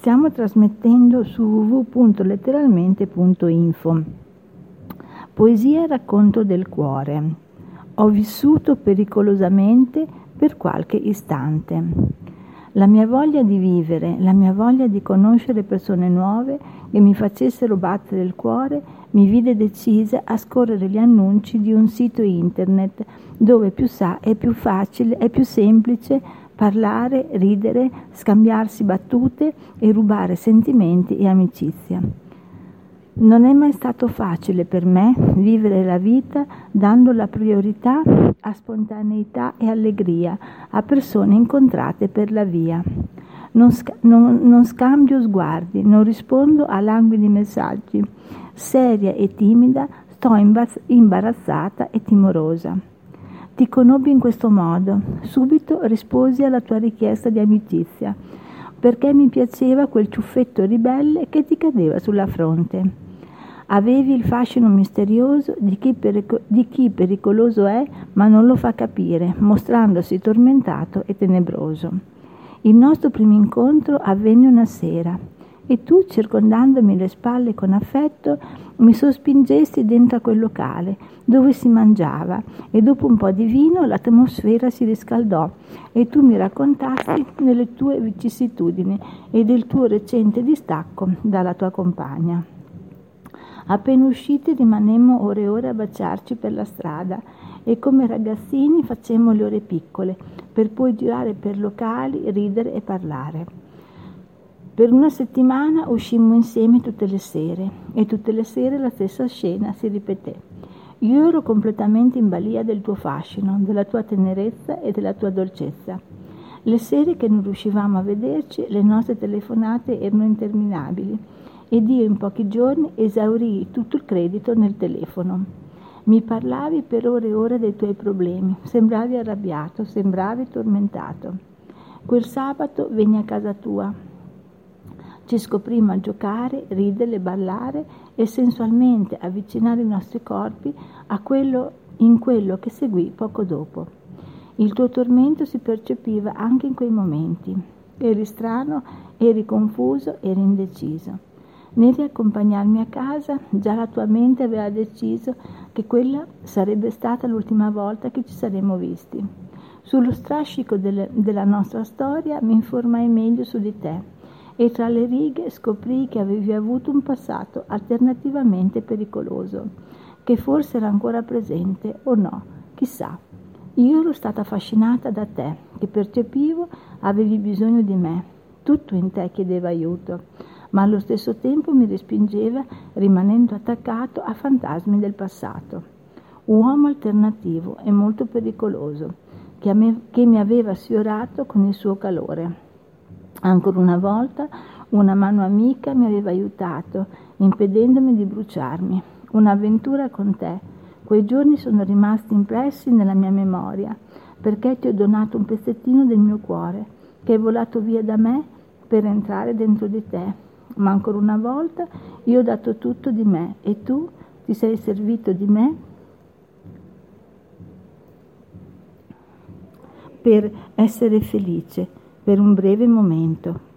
Stiamo trasmettendo su www.letteralmente.info. Poesia e racconto del cuore. Ho vissuto pericolosamente per qualche istante. La mia voglia di vivere, la mia voglia di conoscere persone nuove che mi facessero battere il cuore, mi vide decisa a scorrere gli annunci di un sito internet dove è più facile, è più semplice parlare, ridere, scambiarsi battute e rubare sentimenti e amicizia. Non è mai stato facile per me vivere la vita dando la priorità a spontaneità e allegria, a persone incontrate per la via. Non scambio sguardi, non rispondo a languidi messaggi. Seria e timida, sto imbarazzata e timorosa. Ti conobbi in questo modo, subito risposi alla tua richiesta di amicizia, perché mi piaceva quel ciuffetto ribelle che ti cadeva sulla fronte. Avevi il fascino misterioso di chi pericoloso è ma non lo fa capire, mostrandosi tormentato e tenebroso. Il nostro primo incontro avvenne una sera e tu, circondandomi le spalle con affetto, mi sospingesti dentro a quel locale dove si mangiava e dopo un po' di vino l'atmosfera si riscaldò e tu mi raccontasti delle tue vicissitudini e del tuo recente distacco dalla tua compagna. Appena usciti rimanemmo ore e ore a baciarci per la strada e come ragazzini facemmo le ore piccole per poi girare per locali, ridere e parlare. Per una settimana uscimmo insieme tutte le sere e tutte le sere la stessa scena si ripeté. Io ero completamente in balia del tuo fascino, della tua tenerezza e della tua dolcezza. Le sere che non riuscivamo a vederci, le nostre telefonate erano interminabili. Ed io in pochi giorni esaurii tutto il credito nel telefono. Mi parlavi per ore e ore dei tuoi problemi, sembravi arrabbiato, sembravi tormentato. Quel sabato venni a casa tua. Ci scoprimo a giocare, ridere, ballare e sensualmente avvicinare i nostri corpi a quello che seguì poco dopo. Il tuo tormento si percepiva anche in quei momenti. Eri strano, eri confuso, eri indeciso. Nel riaccompagnarmi a casa, già la tua mente aveva deciso che quella sarebbe stata l'ultima volta che ci saremmo visti. Sullo strascico della nostra storia mi informai meglio su di te e tra le righe scoprii che avevi avuto un passato alternativamente pericoloso, che forse era ancora presente o no, chissà. Io ero stata affascinata da te, che percepivo avevi bisogno di me. Tutto in te chiedeva aiuto, ma allo stesso tempo mi respingeva rimanendo attaccato a fantasmi del passato. Un uomo alternativo e molto pericoloso che mi aveva sfiorato con il suo calore. Ancora una volta una mano amica mi aveva aiutato impedendomi di bruciarmi. Un'avventura con te. Quei giorni sono rimasti impressi nella mia memoria perché ti ho donato un pezzettino del mio cuore che è volato via da me per entrare dentro di te. Ma ancora una volta io ho dato tutto di me e tu ti sei servito di me per essere felice per un breve momento.